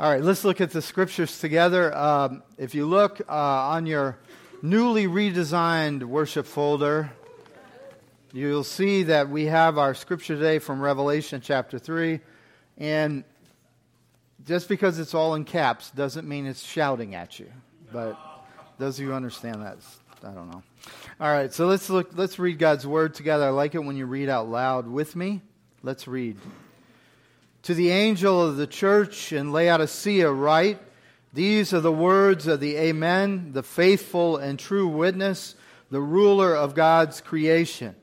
All right, let's look at the scriptures together. If you look on your newly redesigned worship folder, you'll see that we have our scripture today from Revelation chapter 3. And just because it's all in caps doesn't mean it's shouting at you. But those of you who understand that, I don't know. All right, so let's read God's word together. I like it when you read out loud with me. Let's read. To the angel of the church in Laodicea write, these are the words of the Amen, the faithful and true witness, the ruler of God's creation.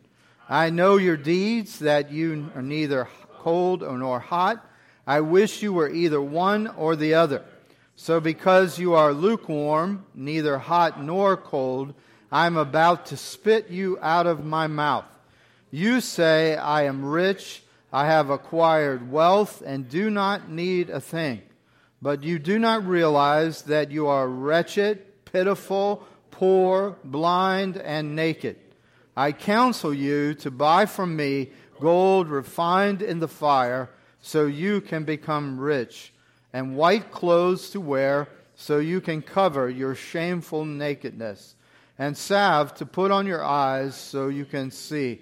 I know your deeds, that you are neither cold nor hot. I wish you were either one or the other. So because you are lukewarm, neither hot nor cold, I am about to spit you out of my mouth. You say, I am rich, I have acquired wealth and do not need a thing. But you do not realize that you are wretched, pitiful, poor, blind, and naked. I counsel you to buy from me gold refined in the fire, so you can become rich, and white clothes to wear, so you can cover your shameful nakedness, and salve to put on your eyes, so you can see.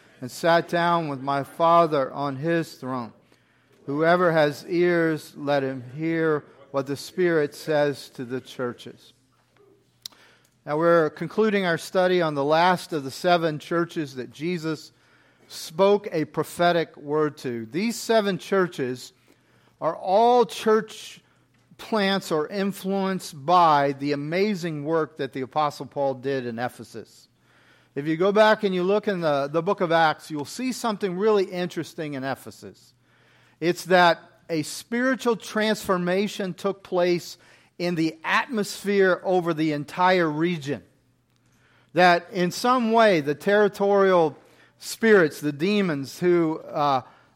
and sat down with my Father on his throne. Whoever has ears, let him hear what the Spirit says to the churches. Now we're concluding our study on the last of the seven churches that Jesus spoke a prophetic word to. These seven churches are all church plants or influenced by the amazing work that the Apostle Paul did in Ephesus. If you go back and you look in the book of Acts, you'll see something really interesting in Ephesus. It's that a spiritual transformation took place in the atmosphere over the entire region. That in some way, the territorial spirits, the demons who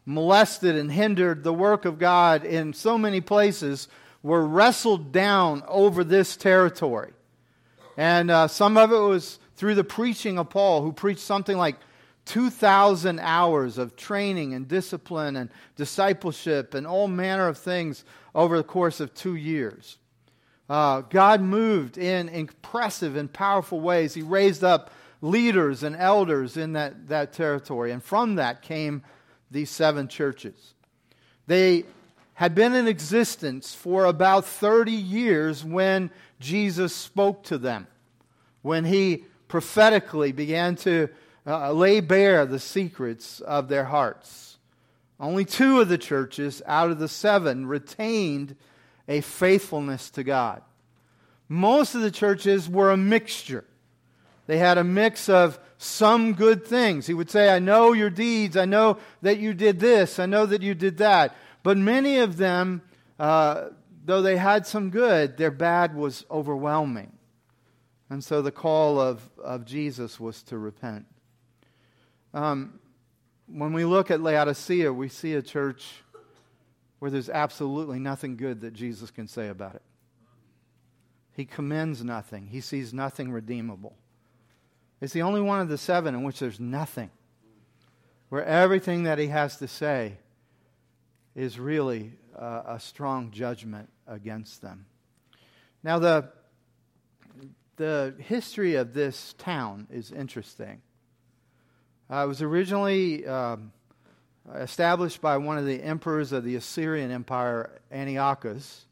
molested and hindered the work of God in so many places, were wrestled down over this territory. And some of it was through the preaching of Paul, who preached something like 2,000 hours of training and discipline and discipleship and all manner of things over the course of 2 years. God moved in impressive and powerful ways. He raised up leaders and elders in that territory. And from that came these seven churches. They had been in existence for about 30 years when Jesus spoke to them, when he prophetically began to lay bare the secrets of their hearts. Only two of the churches out of the seven retained a faithfulness to God. Most of the churches were a mixture. They had a mix of some good things. He would say, I know your deeds. I know that you did this. I know that you did that. But many of them, though they had some good, their bad was overwhelming. And so the call of Jesus was to repent. When we look at Laodicea, we see a church where there's absolutely nothing good that Jesus can say about it. He commends nothing. He sees nothing redeemable. It's the only one of the seven in which there's nothing, where everything that he has to say is really a strong judgment against them. Now the history of this town is interesting. It was originally established by one of the emperors of the Assyrian Empire, Antiochus,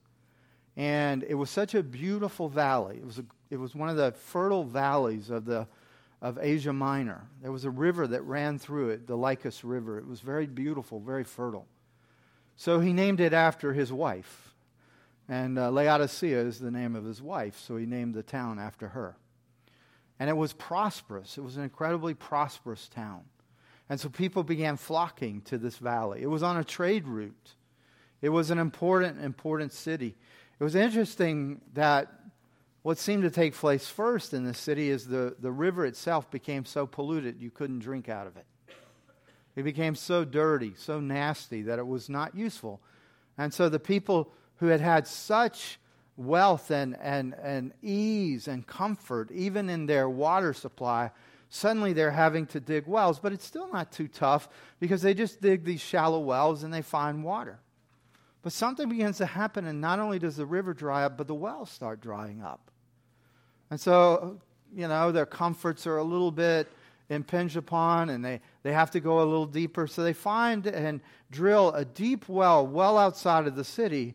and it was such a beautiful valley. It was one of the fertile valleys of Asia Minor. There was a river that ran through it, the Lycus River. It was very beautiful, very fertile. So he named it after his wife. And Laodicea is the name of his wife, so he named the town after her. And it was prosperous. It was an incredibly prosperous town. And so people began flocking to this valley. It was on a trade route. It was an important city. It was interesting that What seemed to take place first in this city is the river itself became so polluted you couldn't drink out of it. It became so dirty, so nasty that it was not useful. And so the people who had had such wealth and ease and comfort, even in their water supply, suddenly they're having to dig wells. But it's still not too tough because they just dig these shallow wells and they find water. But something begins to happen, and not only does the river dry up, but the wells start drying up. And so, you know, their comforts are a little bit impinged upon, and they have to go a little deeper. So they find and drill a deep well, well outside of the city,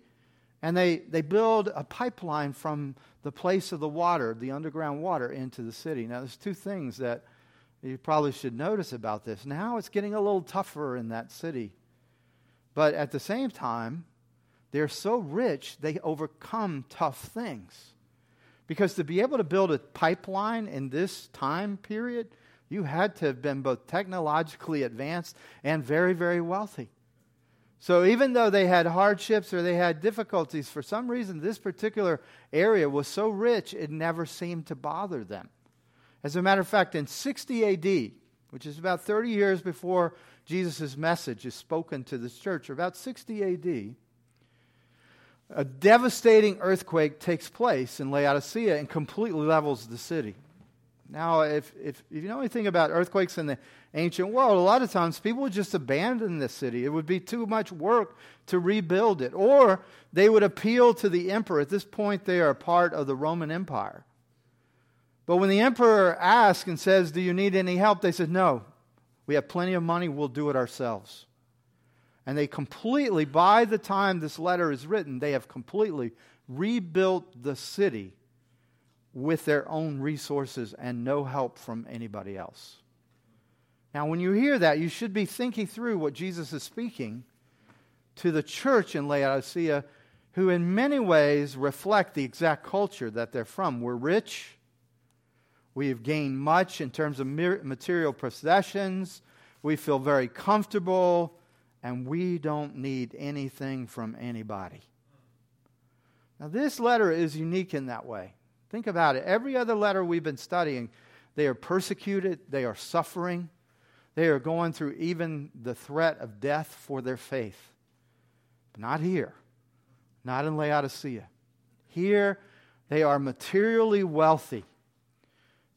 and they build a pipeline from the place of the water, the underground water, into the city. Now, there's two things that you probably should notice about this. Now it's getting a little tougher in that city. But at the same time, they're so rich, they overcome tough things. Because to be able to build a pipeline in this time period, you had to have been both technologically advanced and very, very wealthy. So even though they had hardships or they had difficulties, for some reason this particular area was so rich it never seemed to bother them. As a matter of fact, in 60 A.D., which is about 30 years before Jesus' message is spoken to this church, or about 60 A.D., a devastating earthquake takes place in Laodicea and completely levels the city. Now, if you know anything about earthquakes in the ancient world, a lot of times people would just abandon the city. It would be too much work to rebuild it. Or they would appeal to the emperor. At this point, they are part of the Roman Empire. But when the emperor asks and says, "Do you need any help?" they said, "No, we have plenty of money. We'll do it ourselves." And they completely, by the time this letter is written, they have completely rebuilt the city with their own resources and no help from anybody else. Now, when you hear that, you should be thinking through what Jesus is speaking to the church in Laodicea, who in many ways reflect the exact culture that they're from. We're rich. We have gained much in terms of material possessions. We feel very comfortable. And we don't need anything from anybody. Now, this letter is unique in that way. Think about it. Every other letter we've been studying, they are persecuted, they are suffering, they are going through even the threat of death for their faith. But not here, not in Laodicea. Here, they are materially wealthy.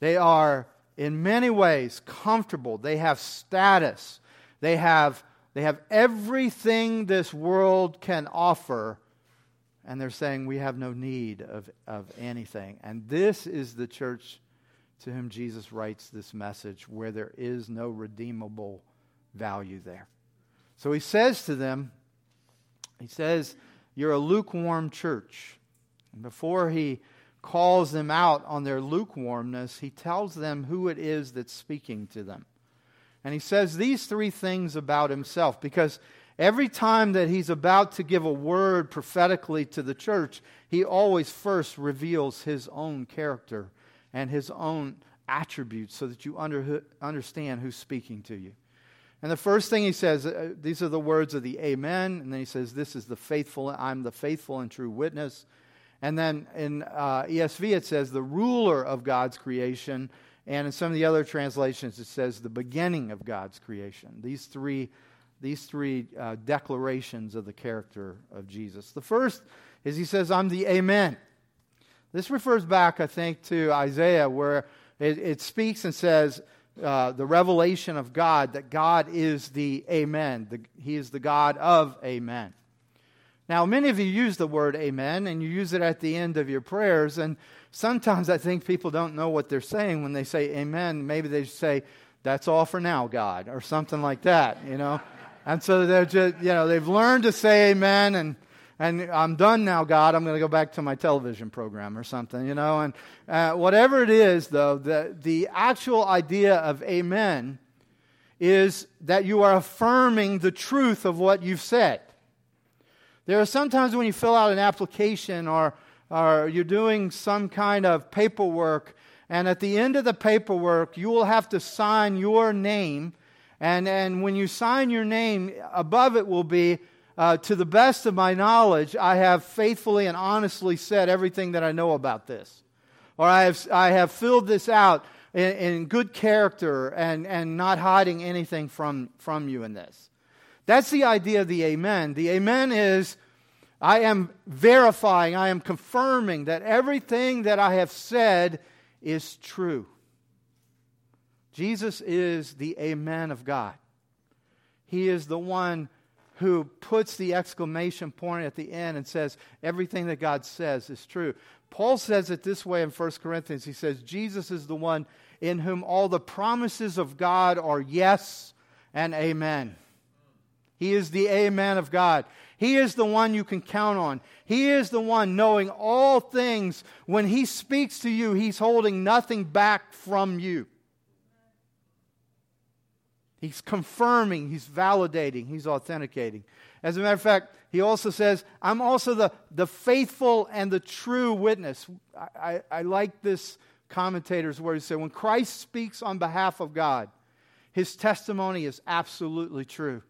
They are, in many ways, comfortable. They have status. They have everything this world can offer, and they're saying we have no need of anything. And this is the church to whom Jesus writes this message, where there is no redeemable value there. So he says to them, he says, "You're a lukewarm church." And before he calls them out on their lukewarmness, he tells them who it is that's speaking to them. And he says these three things about himself, because every time that he's about to give a word prophetically to the church, he always first reveals his own character and his own attributes so that you understand who's speaking to you. And the first thing he says, these are the words of the Amen. And then he says, "This is the faithful, I'm the faithful and true witness." And then in ESV it says, "The ruler of God's creation." And in some of the other translations, it says the beginning of God's creation. These three declarations of the character of Jesus. The first is he says, "I'm the Amen." This refers back, I think, to Isaiah, where it speaks and says the revelation of God, that God is the Amen. He is the God of Amen. Now, many of you use the word Amen, and you use it at the end of your prayers, and sometimes I think people don't know what they're saying when they say Amen. Maybe they say, "That's all for now, God," or something like that, you know. And so they're just, you know, they've learned to say Amen, and "I'm done now, God. I'm going to go back to my television program," or something, you know. And whatever it is, though, the actual idea of Amen is that you are affirming the truth of what you've said. There are sometimes when you fill out an application or you're doing some kind of paperwork, and at the end of the paperwork, you will have to sign your name. And when you sign your name, above it will be, "To the best of my knowledge, I have faithfully and honestly said everything that I know about this." or I have filled this out in good character and not hiding anything from you in this. That's the idea of the amen. The amen is, I am verifying, I am confirming that everything that I have said is true. Jesus is the amen of God. He is the one who puts the exclamation point at the end and says, everything that God says is true. Paul says it this way in 1 Corinthians. He says, Jesus is the one in whom all the promises of God are yes and amen. He is the amen of God. He is the one you can count on. He is the one knowing all things. When He speaks to you, He's holding nothing back from you. He's confirming, He's validating, He's authenticating. As a matter of fact, he also says, I'm also the faithful and the true witness. I like this commentator's words. He said, when Christ speaks on behalf of God, His testimony is absolutely true.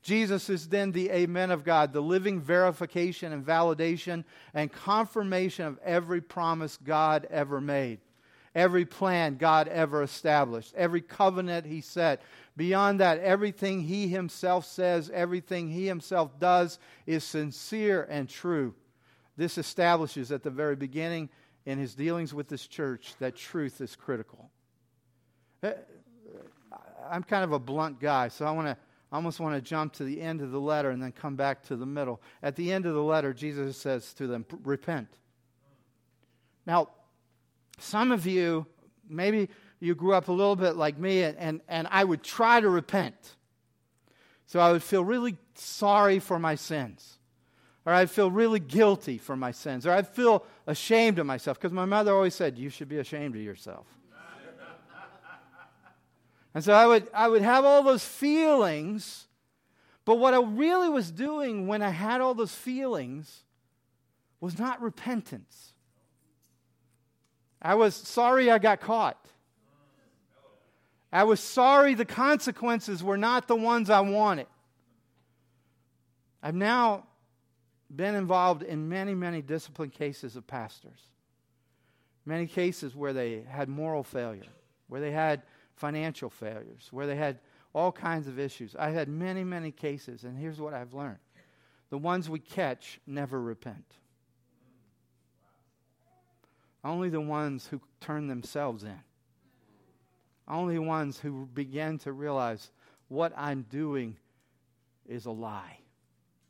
Jesus is then the amen of God, the living verification and validation and confirmation of every promise God ever made, every plan God ever established, every covenant He set. Beyond that, everything He Himself says, everything He Himself does is sincere and true. This establishes at the very beginning in His dealings with this church that truth is critical. I'm kind of a blunt guy, so I almost want to jump to the end of the letter and then come back to the middle. At the end of the letter, Jesus says to them, repent. Now, some of you, maybe you grew up a little bit like me, and I would try to repent. So I would feel really sorry for my sins. Or I'd feel really guilty for my sins. Or I'd feel ashamed of myself. Because my mother always said, you should be ashamed of yourself. And so I would have all those feelings, but what I really was doing when I had all those feelings was not repentance. I was sorry I got caught. I was sorry the consequences were not the ones I wanted. I've now been involved in many, many discipline cases of pastors. Many cases where they had moral failure, where they had financial failures, where they had all kinds of issues. I had many, many cases, and here's what I've learned. The ones we catch never repent. Only the ones who turn themselves in. Only ones who begin to realize what I'm doing is a lie.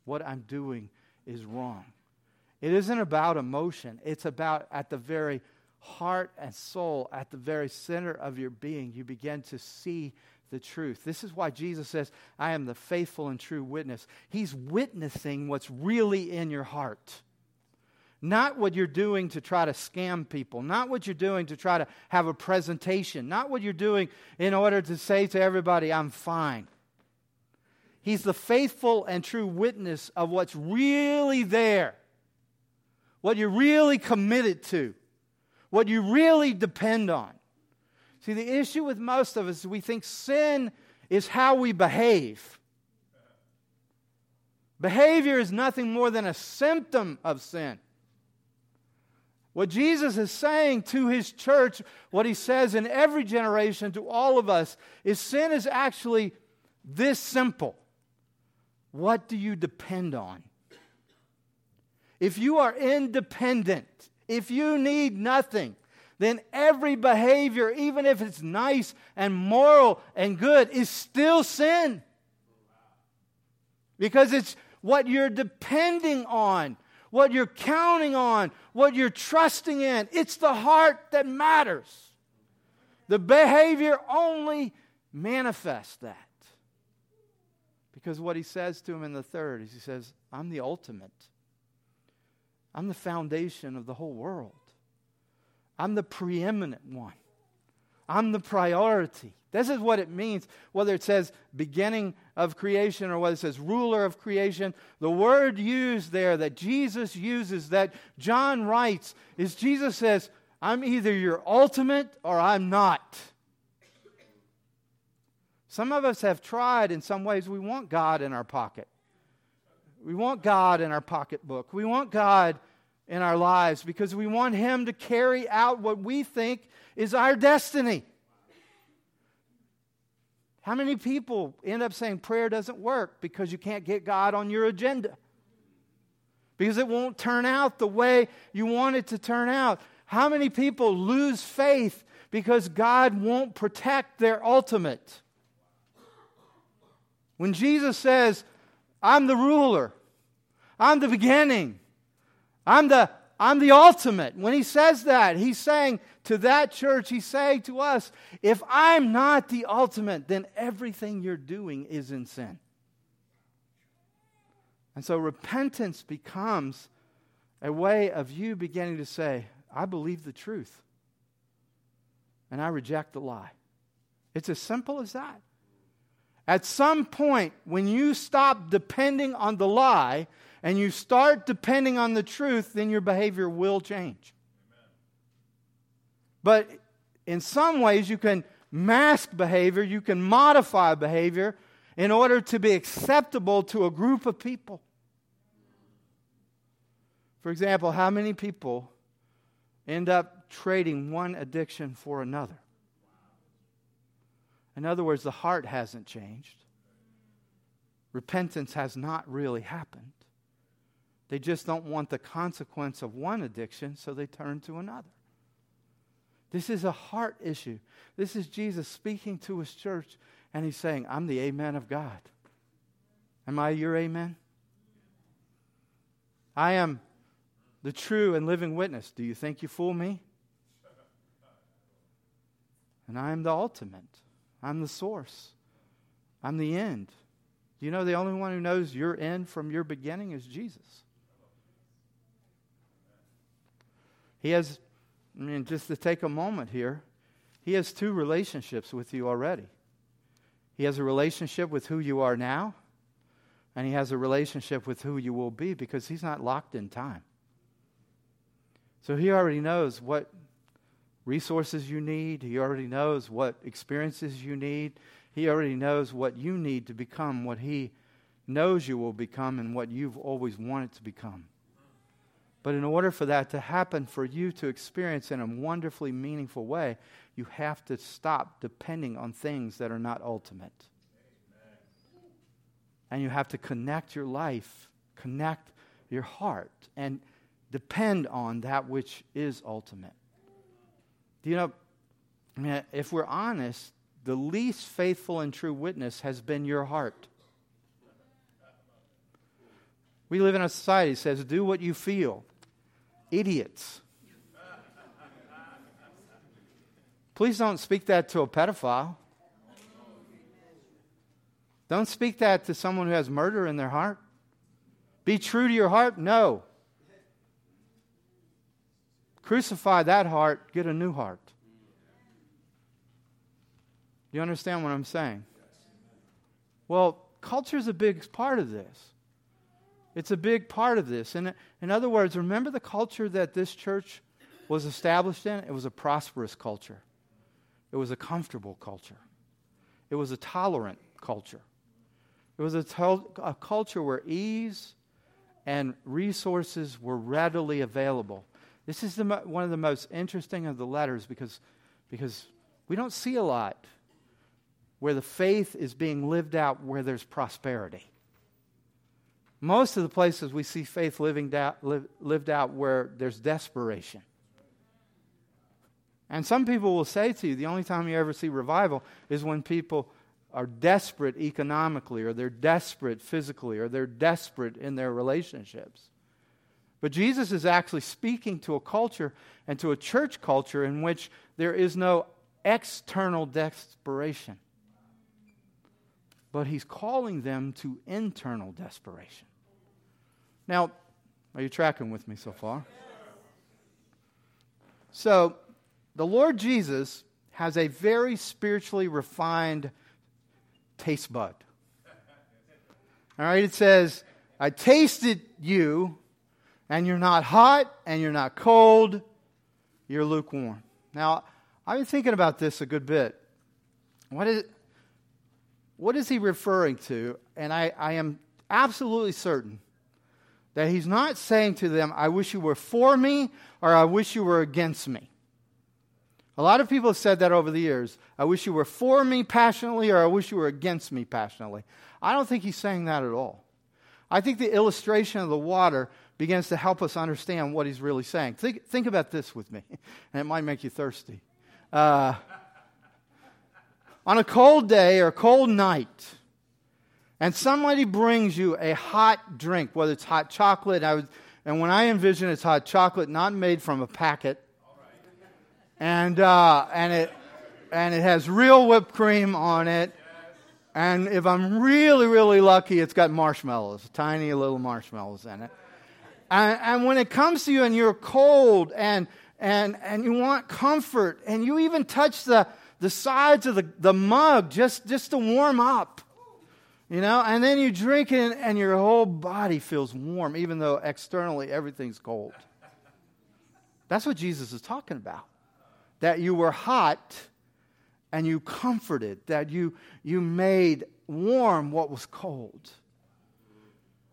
What I'm doing is wrong. It isn't about emotion. It's about at the very heart and soul, at the very center of your being, you begin to see the truth. This is why Jesus says, I am the faithful and true witness. He's witnessing what's really in your heart. Not what you're doing to try to scam people. Not what you're doing to try to have a presentation. Not what you're doing in order to say to everybody, I'm fine. He's the faithful and true witness of what's really there. What you're really committed to. What you really depend on. See, the issue with most of us is we think sin is how we behave. Behavior is nothing more than a symptom of sin. What Jesus is saying to His church, what He says in every generation to all of us, is sin is actually this simple. What do you depend on? If you are independent, if you need nothing, then every behavior, even if it's nice and moral and good, is still sin. Because it's what you're depending on, what you're counting on, what you're trusting in. It's the heart that matters. The behavior only manifests that. Because what He says to him in the third is, He says, I'm the ultimate. I'm the foundation of the whole world. I'm the preeminent one. I'm the priority. This is what it means, whether it says beginning of creation or whether it says ruler of creation. The word used there that Jesus uses, that John writes, is Jesus says, I'm either your ultimate or I'm not. Some of us have tried in some ways. We want God in our pocket. We want God in our pocketbook. We want God in our lives because we want Him to carry out what we think is our destiny. How many people end up saying prayer doesn't work because you can't get God on your agenda? Because it won't turn out the way you want it to turn out. How many people lose faith because God won't protect their ultimate? When Jesus says, I'm the ruler, I'm the beginning, I'm the ultimate. When He says that, He's saying to that church, He's saying to us, if I'm not the ultimate, then everything you're doing is in sin. And so repentance becomes a way of you beginning to say, I believe the truth, and I reject the lie. It's as simple as that. At some point, when you stop depending on the lie and you start depending on the truth, then your behavior will change. Amen. But in some ways, you can mask behavior, you can modify behavior in order to be acceptable to a group of people. For example, how many people end up trading one addiction for another? In other words, the heart hasn't changed. Repentance has not really happened. They just don't want the consequence of one addiction, so they turn to another. This is a heart issue. This is Jesus speaking to His church, and He's saying, I'm the amen of God. Am I your amen? I am the true and living witness. Do you think you fool me? And I am the ultimate. I'm the source. I'm the end. Do you know the only one who knows your end from your beginning is Jesus? He has, just to take a moment here, He has two relationships with you already. He has a relationship with who you are now, and He has a relationship with who you will be because He's not locked in time. So He already knows what resources you need. He already knows what experiences you need. He already knows what you need to become, what He knows you will become, and what you've always wanted to become. But in order for that to happen, for you to experience in a wonderfully meaningful way, you have to stop depending on things that are not ultimate. Amen. And you have to connect your life, connect your heart, and depend on that which is ultimate. Do you know, if we're honest, the least faithful and true witness has been your heart. We live in a society that says, do what you feel. Idiots. Please don't speak that to a pedophile. Don't speak that to someone who has murder in their heart. Be true to your heart? No. Crucify that heart, get a new heart. Do you understand what I'm saying? Well, culture is a big part of this. It's a big part of this. And in other words, remember the culture that this church was established in? It was a prosperous culture. It was a comfortable culture. It was a tolerant culture. It was a culture where ease and resources were readily available. This is one of the most interesting of the letters because we don't see a lot where the faith is being lived out where there's prosperity. Most of the places we see faith lived out where there's desperation. And some people will say to you, the only time you ever see revival is when people are desperate economically, or they're desperate physically, or they're desperate in their relationships. But Jesus is actually speaking to a culture and to a church culture in which there is no external desperation. But He's calling them to internal desperation. Now, are you tracking with me so far? So, the Lord Jesus has a very spiritually refined taste bud. All right, it says, I tasted you, and you're not hot, and you're not cold, you're lukewarm. Now, I've been thinking about this a good bit. What is He referring to? And I am absolutely certain That he's not saying to them, I wish you were for me or I wish you were against me. A lot of people have said that over the years. I wish you were for me passionately or I wish you were against me passionately. I don't think he's saying that at all. I think the illustration of the water begins to help us understand what he's really saying. Think about this with me, and it might make you thirsty. On a cold day or a cold night, and somebody brings you a hot drink, whether it's hot chocolate, and when I envision it's hot chocolate, not made from a packet, and it has real whipped cream on it, and if I'm really, really lucky, it's got marshmallows, tiny little marshmallows in it. And when it comes to you and you're cold and you want comfort, and you even touch the sides of the mug just to warm up, you know, and then you drink it and your whole body feels warm, even though externally everything's cold. That's what Jesus is talking about, that you were hot and you comforted, that you made warm what was cold.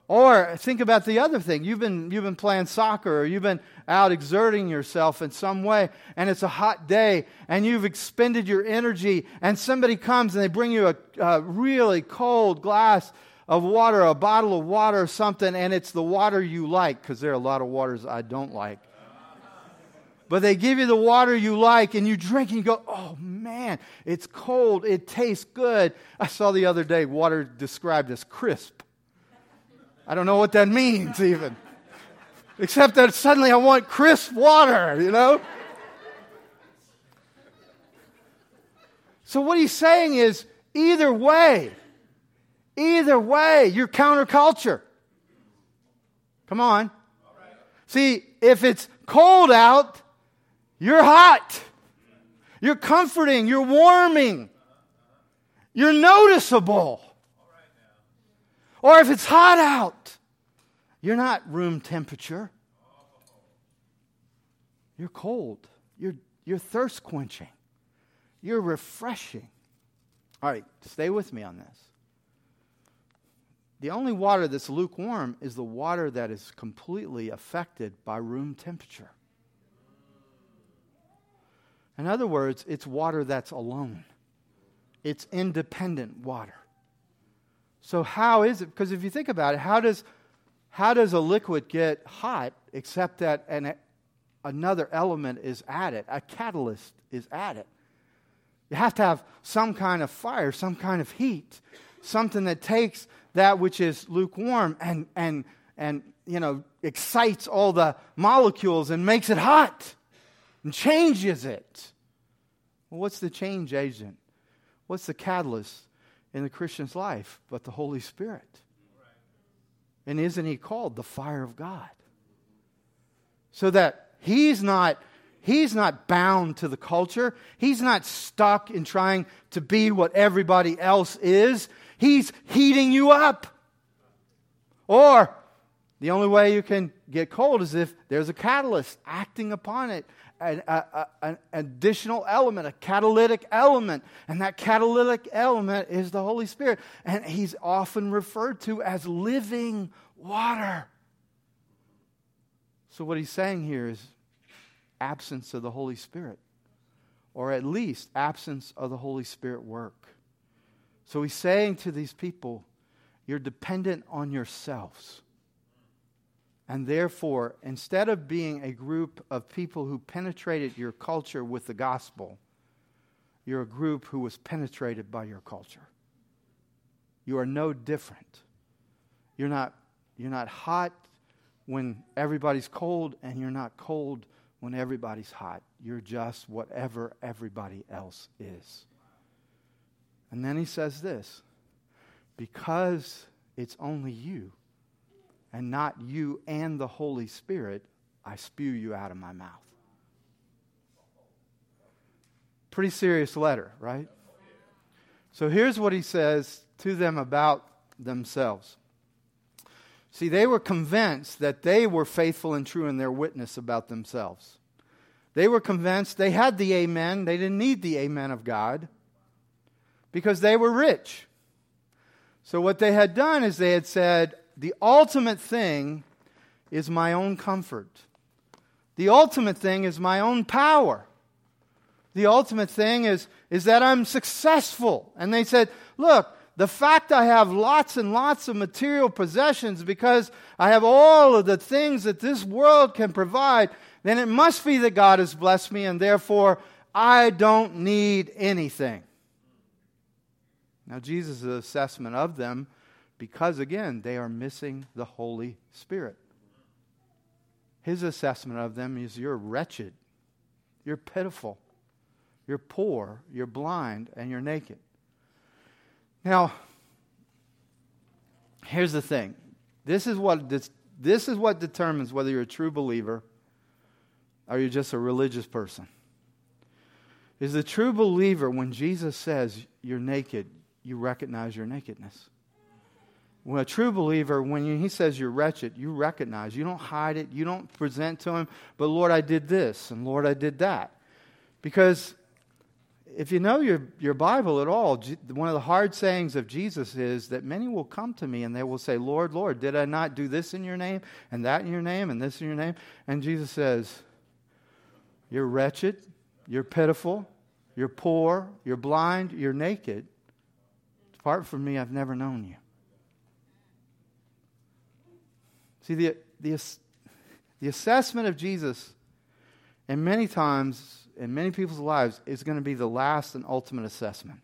Or think about the other thing. You've been playing soccer, or you've been out exerting yourself in some way, and it's a hot day, and you've expended your energy, and somebody comes and they bring you a really cold glass of water, a bottle of water or something, and it's the water you like, because there are a lot of waters I don't like. But they give you the water you like, and you drink, and you go, oh, man, it's cold, it tastes good. I saw the other day water described as crisp. I don't know what that means even, except that suddenly I want crisp water, you know? So what he's saying is, either way, you're counterculture. Come on. See, if it's cold out, you're hot. You're comforting. You're warming. You're noticeable. Or if it's hot out, you're not room temperature. You're cold. You're thirst quenching. You're refreshing. All right, stay with me on this. The only water that's lukewarm is the water that is completely affected by room temperature. In other words, it's water that's alone. It's independent water. So how is it? Because if you think about it, how does a liquid get hot except that another element is added? A catalyst is added. You have to have some kind of fire, some kind of heat, something that takes that which is lukewarm and you know, excites all the molecules and makes it hot and changes it. Well, what's the change agent? What's the catalyst in the Christian's life but the Holy Spirit? And isn't he called the fire of God? So that he's not bound to the culture. He's not stuck in trying to be what everybody else is. He's heating you up. Or the only way you can get cold is if there's a catalyst acting upon it, an additional element, a catalytic element. And that catalytic element is the Holy Spirit. And he's often referred to as living water. So what he's saying here is absence of the Holy Spirit, or at least absence of the Holy Spirit work. So he's saying to these people, you're dependent on yourselves. And therefore, instead of being a group of people who penetrated your culture with the gospel, you're a group who was penetrated by your culture. You are no different. You're not hot when everybody's cold, and you're not cold when everybody's hot. You're just whatever everybody else is. And then he says this, because it's only you, and not you and the Holy Spirit, I spew you out of my mouth. Pretty serious letter, right? So here's what he says to them about themselves. See, they were convinced that they were faithful and true in their witness about themselves. They were convinced they had the amen. They didn't need the amen of God because they were rich. So what they had done is they had said, the ultimate thing is my own comfort. The ultimate thing is my own power. The ultimate thing is that I'm successful. And they said, look, the fact I have lots and lots of material possessions because I have all of the things that this world can provide, then it must be that God has blessed me and therefore I don't need anything. Now Jesus' assessment of them, because again, they are missing the Holy Spirit. His assessment of them is you're wretched, you're pitiful, you're poor, you're blind, and you're naked. Now, here's the thing. This is what determines whether you're a true believer or you're just a religious person. Is the true believer, when Jesus says you're naked, you recognize your nakedness. When a true believer, when he says you're wretched, you recognize. You don't hide it. You don't present to him, but Lord, I did this, and Lord, I did that. Because if you know your Bible at all, one of the hard sayings of Jesus is that many will come to me and they will say, Lord, Lord, did I not do this in your name, and that in your name, and this in your name? And Jesus says, you're wretched, you're pitiful, you're poor, you're blind, you're naked. Depart from me, I've never known you. See, the assessment of Jesus, and many times in many people's lives, is going to be the last and ultimate assessment.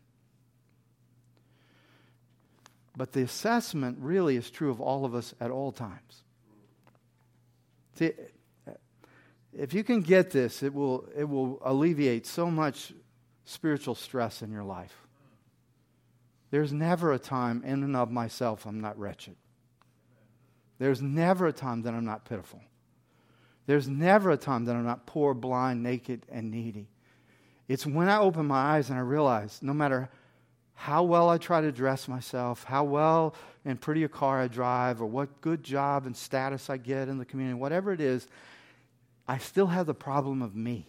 But the assessment really is true of all of us at all times. See, if you can get this, it will alleviate so much spiritual stress in your life. There's never a time in and of myself I'm not wretched. There's never a time that I'm not pitiful. There's never a time that I'm not poor, blind, naked, and needy. It's when I open my eyes and I realize no matter how well I try to dress myself, how well and pretty a car I drive, or what good job and status I get in the community, whatever it is, I still have the problem of me.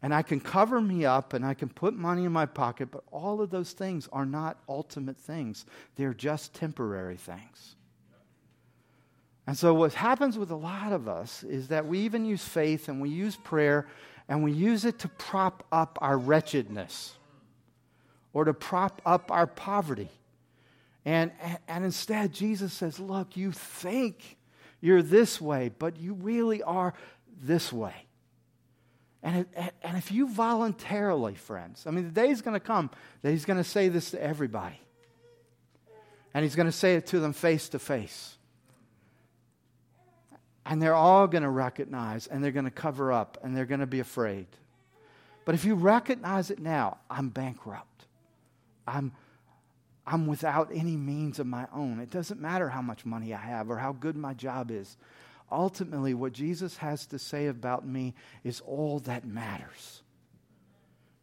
And I can cover me up and I can put money in my pocket, but all of those things are not ultimate things. They're just temporary things. And so what happens with a lot of us is that we even use faith and we use prayer and we use it to prop up our wretchedness or to prop up our poverty. And instead, Jesus says, look, you think you're this way, but you really are this way. And if you voluntarily, friends, I mean, the day's going to come that he's going to say this to everybody. And he's going to say it to them face to face. And they're all going to recognize, and they're going to cover up, and they're going to be afraid. But if you recognize it now, I'm bankrupt. I'm without any means of my own. It doesn't matter how much money I have or how good my job is. Ultimately, what Jesus has to say about me is all that matters.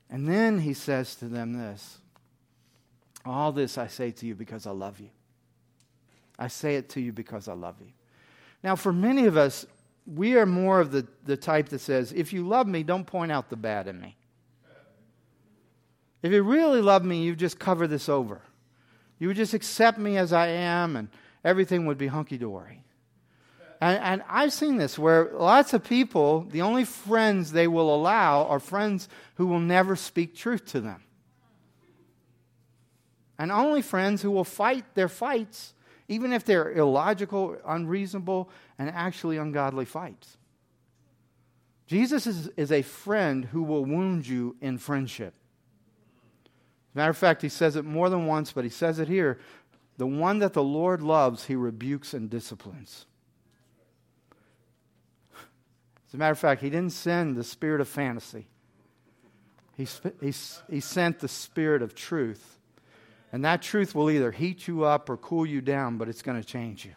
And then he says to them this, all this I say to you because I love you. I say it to you because I love you. Now, for many of us, we are more of the type that says, if you love me, don't point out the bad in me. If you really love me, you just cover this over. You would just accept me as I am, and everything would be hunky-dory. And I've seen this, where lots of people, the only friends they will allow are friends who will never speak truth to them. And only friends who will fight their fights, even if they're illogical, unreasonable, and actually ungodly fights. Jesus is a friend who will wound you in friendship. As a matter of fact, he says it more than once, but he says it here. The one that the Lord loves, he rebukes and disciplines. As a matter of fact, he didn't send the spirit of fantasy. He sent the spirit of truth. And that truth will either heat you up or cool you down, but it's going to change you.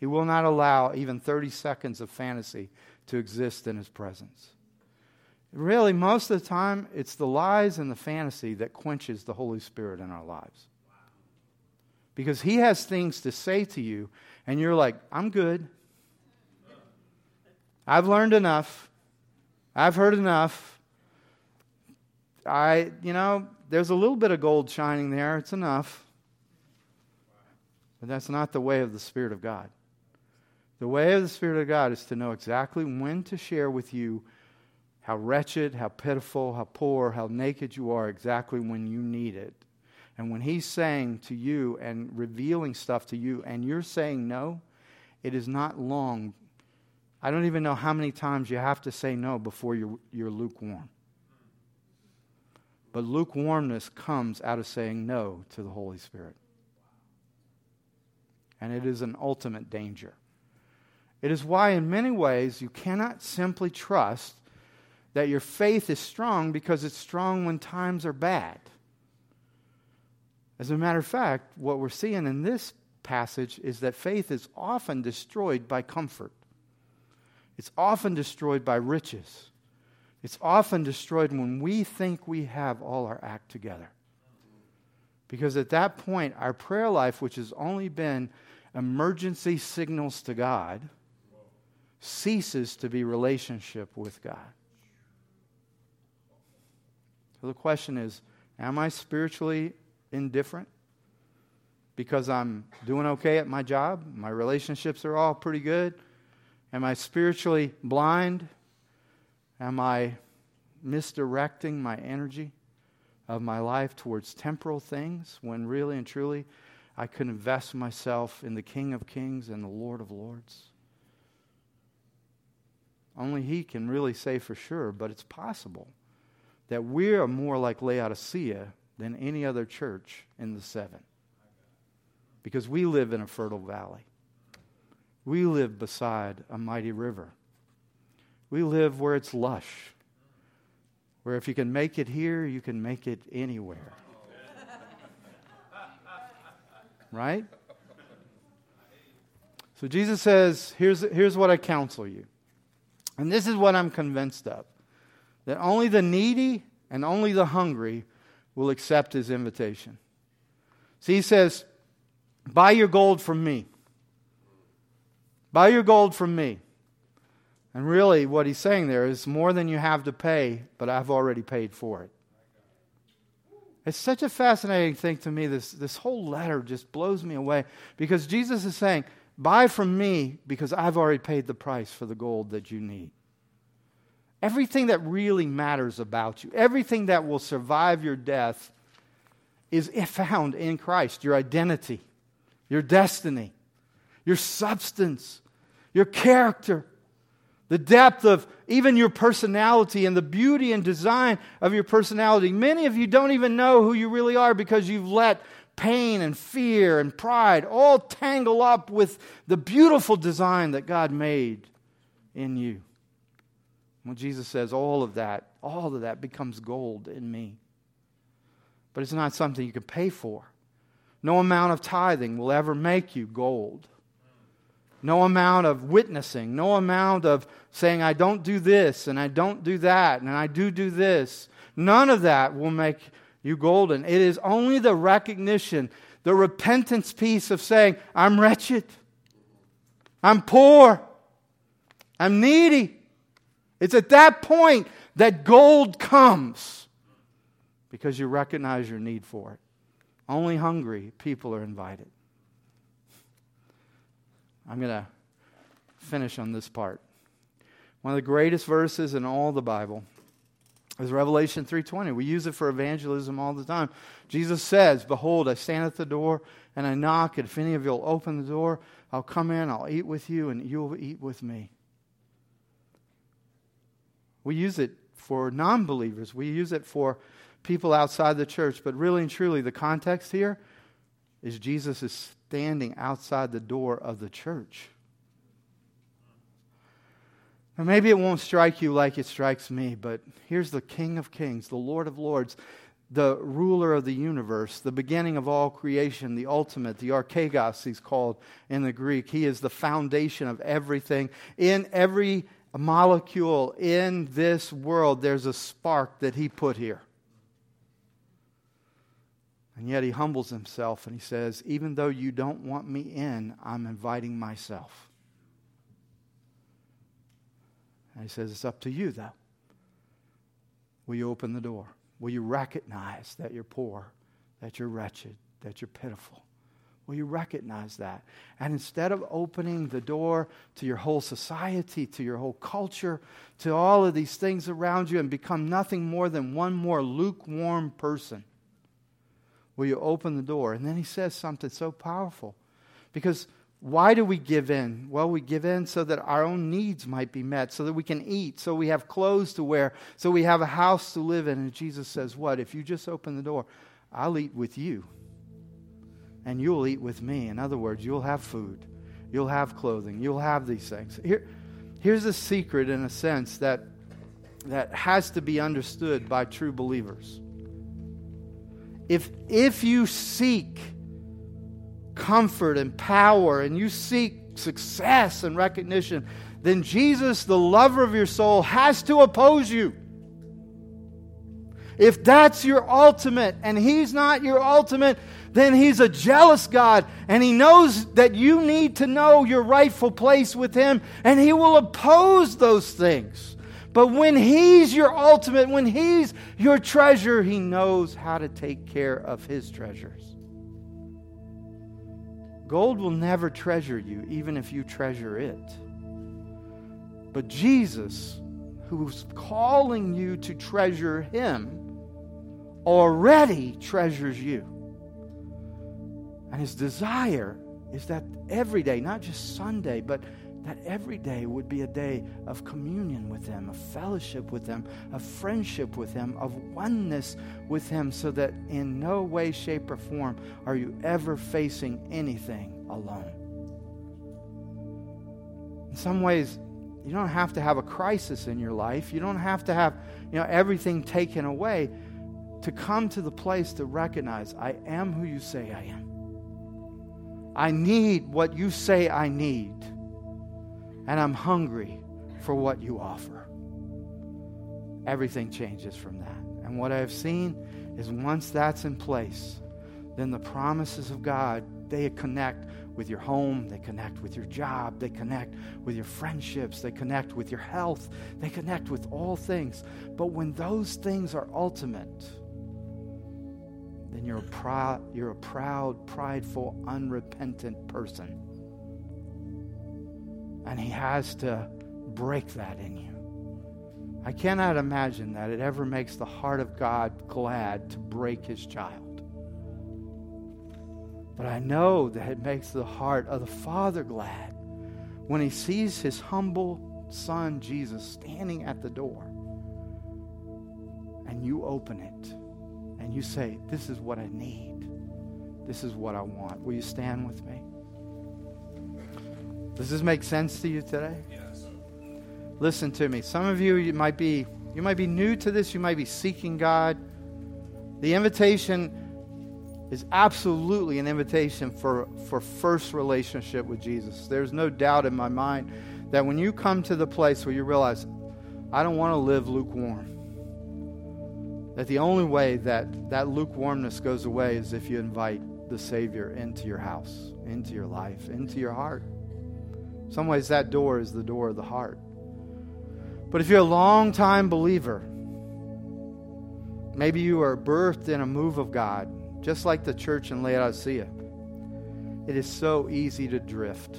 He will not allow even 30 seconds of fantasy to exist in his presence. Really, most of the time, it's the lies and the fantasy that quenches the Holy Spirit in our lives. Because he has things to say to you, and you're like, I'm good. I've learned enough. I've heard enough. There's a little bit of gold shining there. It's enough. But that's not the way of the Spirit of God. The way of the Spirit of God is to know exactly when to share with you how wretched, how pitiful, how poor, how naked you are, exactly when you need it. And when He's saying to you and revealing stuff to you and you're saying no, it is not long. I don't even know how many times you have to say no before you're lukewarm. But lukewarmness comes out of saying no to the Holy Spirit. And it is an ultimate danger. It is why in many ways you cannot simply trust that your faith is strong, because it's strong when times are bad. As a matter of fact, what we're seeing in this passage is that faith is often destroyed by comfort. It's often destroyed by riches. It's often destroyed when we think we have all our act together. Because at that point, our prayer life, which has only been emergency signals to God, ceases to be relationship with God. So the question is, am I spiritually indifferent? Because I'm doing okay at my job, my relationships are all pretty good. Am I spiritually blind? Am I misdirecting my energy of my life towards temporal things when really and truly I could invest myself in the King of Kings and the Lord of Lords? Only He can really say for sure, but it's possible that we are more like Laodicea than any other church in the seven. Because we live in a fertile valley. We live beside a mighty river. We live where it's lush, where if you can make it here, you can make it anywhere. Right? So Jesus says, here's what I counsel you. And this is what I'm convinced of, that only the needy and only the hungry will accept His invitation. See, He says, buy your gold from me. Buy your gold from me. And really what He's saying there is more than you have to pay, but I've already paid for it. It's such a fascinating thing to me. This whole letter just blows me away, because Jesus is saying, buy from me because I've already paid the price for the gold that you need. Everything that really matters about you, everything that will survive your death, is found in Christ. Your identity, your destiny, your substance, your character, the depth of even your personality and the beauty and design of your personality. Many of you don't even know who you really are because you've let pain and fear and pride all tangle up with the beautiful design that God made in you. Well, Jesus says all of that becomes gold in me. But it's not something you can pay for. No amount of tithing will ever make you gold. No amount of witnessing, no amount of saying, I don't do this, and I don't do that, and I do this. None of that will make you golden. It is only the recognition, the repentance piece of saying, I'm wretched, I'm poor, I'm needy. It's at that point that gold comes, because you recognize your need for it. Only hungry people are invited. I'm going to finish on this part. One of the greatest verses in all the Bible is Revelation 3:20. We use it for evangelism all the time. Jesus says, behold, I stand at the door and I knock, and if any of you will open the door, I'll come in, I'll eat with you, and you'll eat with me. We use it for non-believers. We use it for people outside the church. But really and truly, the context here is Jesus is standing outside the door of the church. Now maybe it won't strike you like it strikes me, but here's the King of Kings, the Lord of Lords, the ruler of the universe, the beginning of all creation, the ultimate, the Archegos He's called in the Greek. He is the foundation of everything. In every molecule in this world, there's a spark that He put here. And yet He humbles Himself and He says, even though you don't want me in, I'm inviting myself. And He says, it's up to you though. Will you open the door? Will you recognize that you're poor, that you're wretched, that you're pitiful? Will you recognize that? And instead of opening the door to your whole society, to your whole culture, to all of these things around you and become nothing more than one more lukewarm person, will you open the door? And then he says something so powerful. Because why do we give in? Well, we give in so that our own needs might be met, so that we can eat, so we have clothes to wear, so we have a house to live in. And Jesus says, what? If you just open the door, I'll eat with you. And you'll eat with me. In other words, you'll have food. You'll have clothing. You'll have these things. Here's a secret, in a sense, that has to be understood by true believers. If you seek comfort and power and you seek success and recognition, then Jesus, the lover of your soul, has to oppose you. If that's your ultimate and he's not your ultimate, then he's a jealous God, and he knows that you need to know your rightful place with him, and he will oppose those things. But when he's your ultimate, when he's your treasure, he knows how to take care of his treasures. Gold will never treasure you, even if you treasure it. But Jesus, who's calling you to treasure him, already treasures you. And his desire is that every day, not just Sunday, but that every day would be a day of communion with him, of fellowship with him, of friendship with him, of oneness with him, so that in no way, shape, or form are you ever facing anything alone. In some ways, you don't have to have a crisis in your life. You don't have to have, everything taken away to come to the place to recognize, I am who you say I am. I need what you say I need. And I'm hungry for what you offer. Everything changes from that. And what I've seen is once that's in place, then the promises of God, they connect with your home, they connect with your job, they connect with your friendships, they connect with your health, they connect with all things. But when those things are ultimate, then you're a proud, prideful, unrepentant person. And he has to break that in you. I cannot imagine that it ever makes the heart of God glad to break his child. But I know that it makes the heart of the Father glad when he sees his humble son, Jesus, standing at the door. And you open it. And you say, this is what I need. This is what I want. Will you stand with me? Does this make sense to you today? Yes. Listen to me. Some of you might be new to this. You might be seeking God. The invitation is absolutely an invitation for first relationship with Jesus. There's no doubt in my mind that when you come to the place where you realize, I don't want to live lukewarm, that the only way that lukewarmness goes away is if you invite the Savior into your house, into your life, into your heart. In some ways, that door is the door of the heart. But if you're a long-time believer, maybe you are birthed in a move of God, just like the church in Laodicea, it is so easy to drift.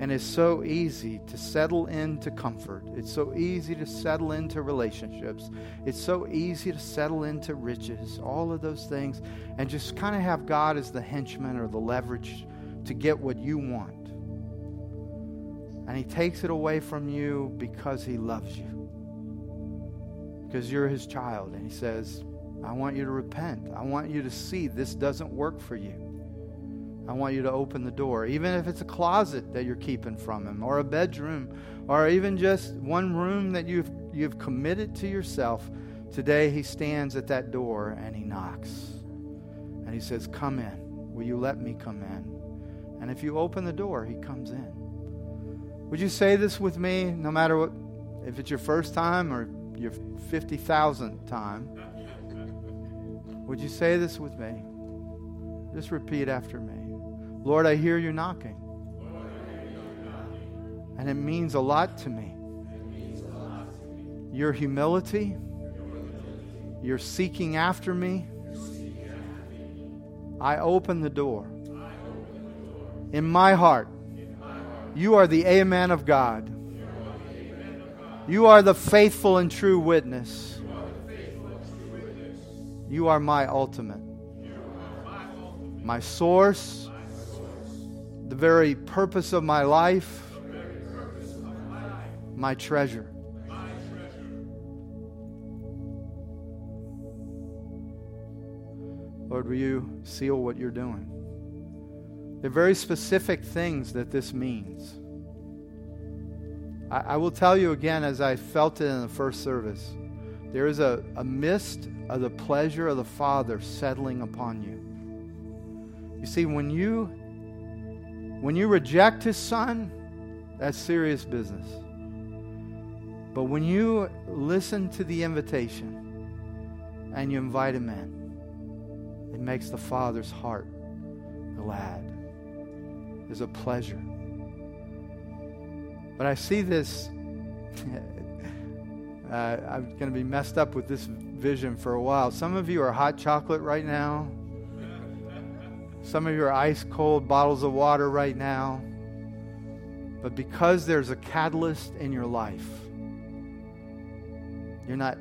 And it's so easy to settle into comfort. It's so easy to settle into relationships. It's so easy to settle into riches, all of those things, and just kind of have God as the henchman or the leverage to get what you want. And he takes it away from you because he loves you. Because you're his child. And he says, I want you to repent. I want you to see this doesn't work for you. I want you to open the door, even if it's a closet that you're keeping from him, or a bedroom, or even just one room that you've committed to yourself. Today he stands at that door and he knocks. And he says, come in. Will you let me come in? And if you open the door, he comes in. Would you say this with me, no matter what, if it's your first time or your 50,000th time? Would you say this with me? Just repeat after me. Lord, I hear you knocking. Lord, I hear you knocking. And it means a lot to me. Your humility, your seeking after me. I open the door. in my heart. You are the Amen of God. You are the faithful and true witness. You are my ultimate. My source. The very purpose of my life. My treasure. Lord, will you seal what you're doing? There are very specific things that this means. I will tell you again, as I felt it in the first service, there is a mist of the pleasure of the Father settling upon you. You see, when you reject His Son, that's serious business. But when you listen to the invitation and you invite Him in, it makes the Father's heart glad. Is a pleasure. But I see this, I'm going to be messed up with this vision for a while. Some of you are hot chocolate right now. Some of you are ice cold bottles of water right now. But because there's a catalyst in your life, you're not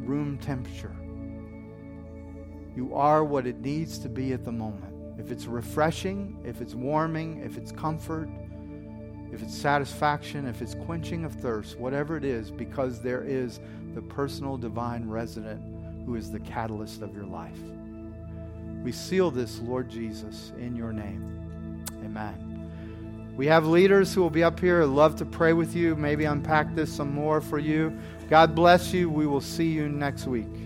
room temperature. You are what it needs to be at the moment. If it's refreshing, if it's warming, if it's comfort, if it's satisfaction, if it's quenching of thirst, whatever it is, because there is the personal divine resident who is the catalyst of your life. We seal this, Lord Jesus, in your name. Amen. We have leaders who will be up here. I'd love to pray with you, maybe unpack this some more for you. God bless you. We will see you next week.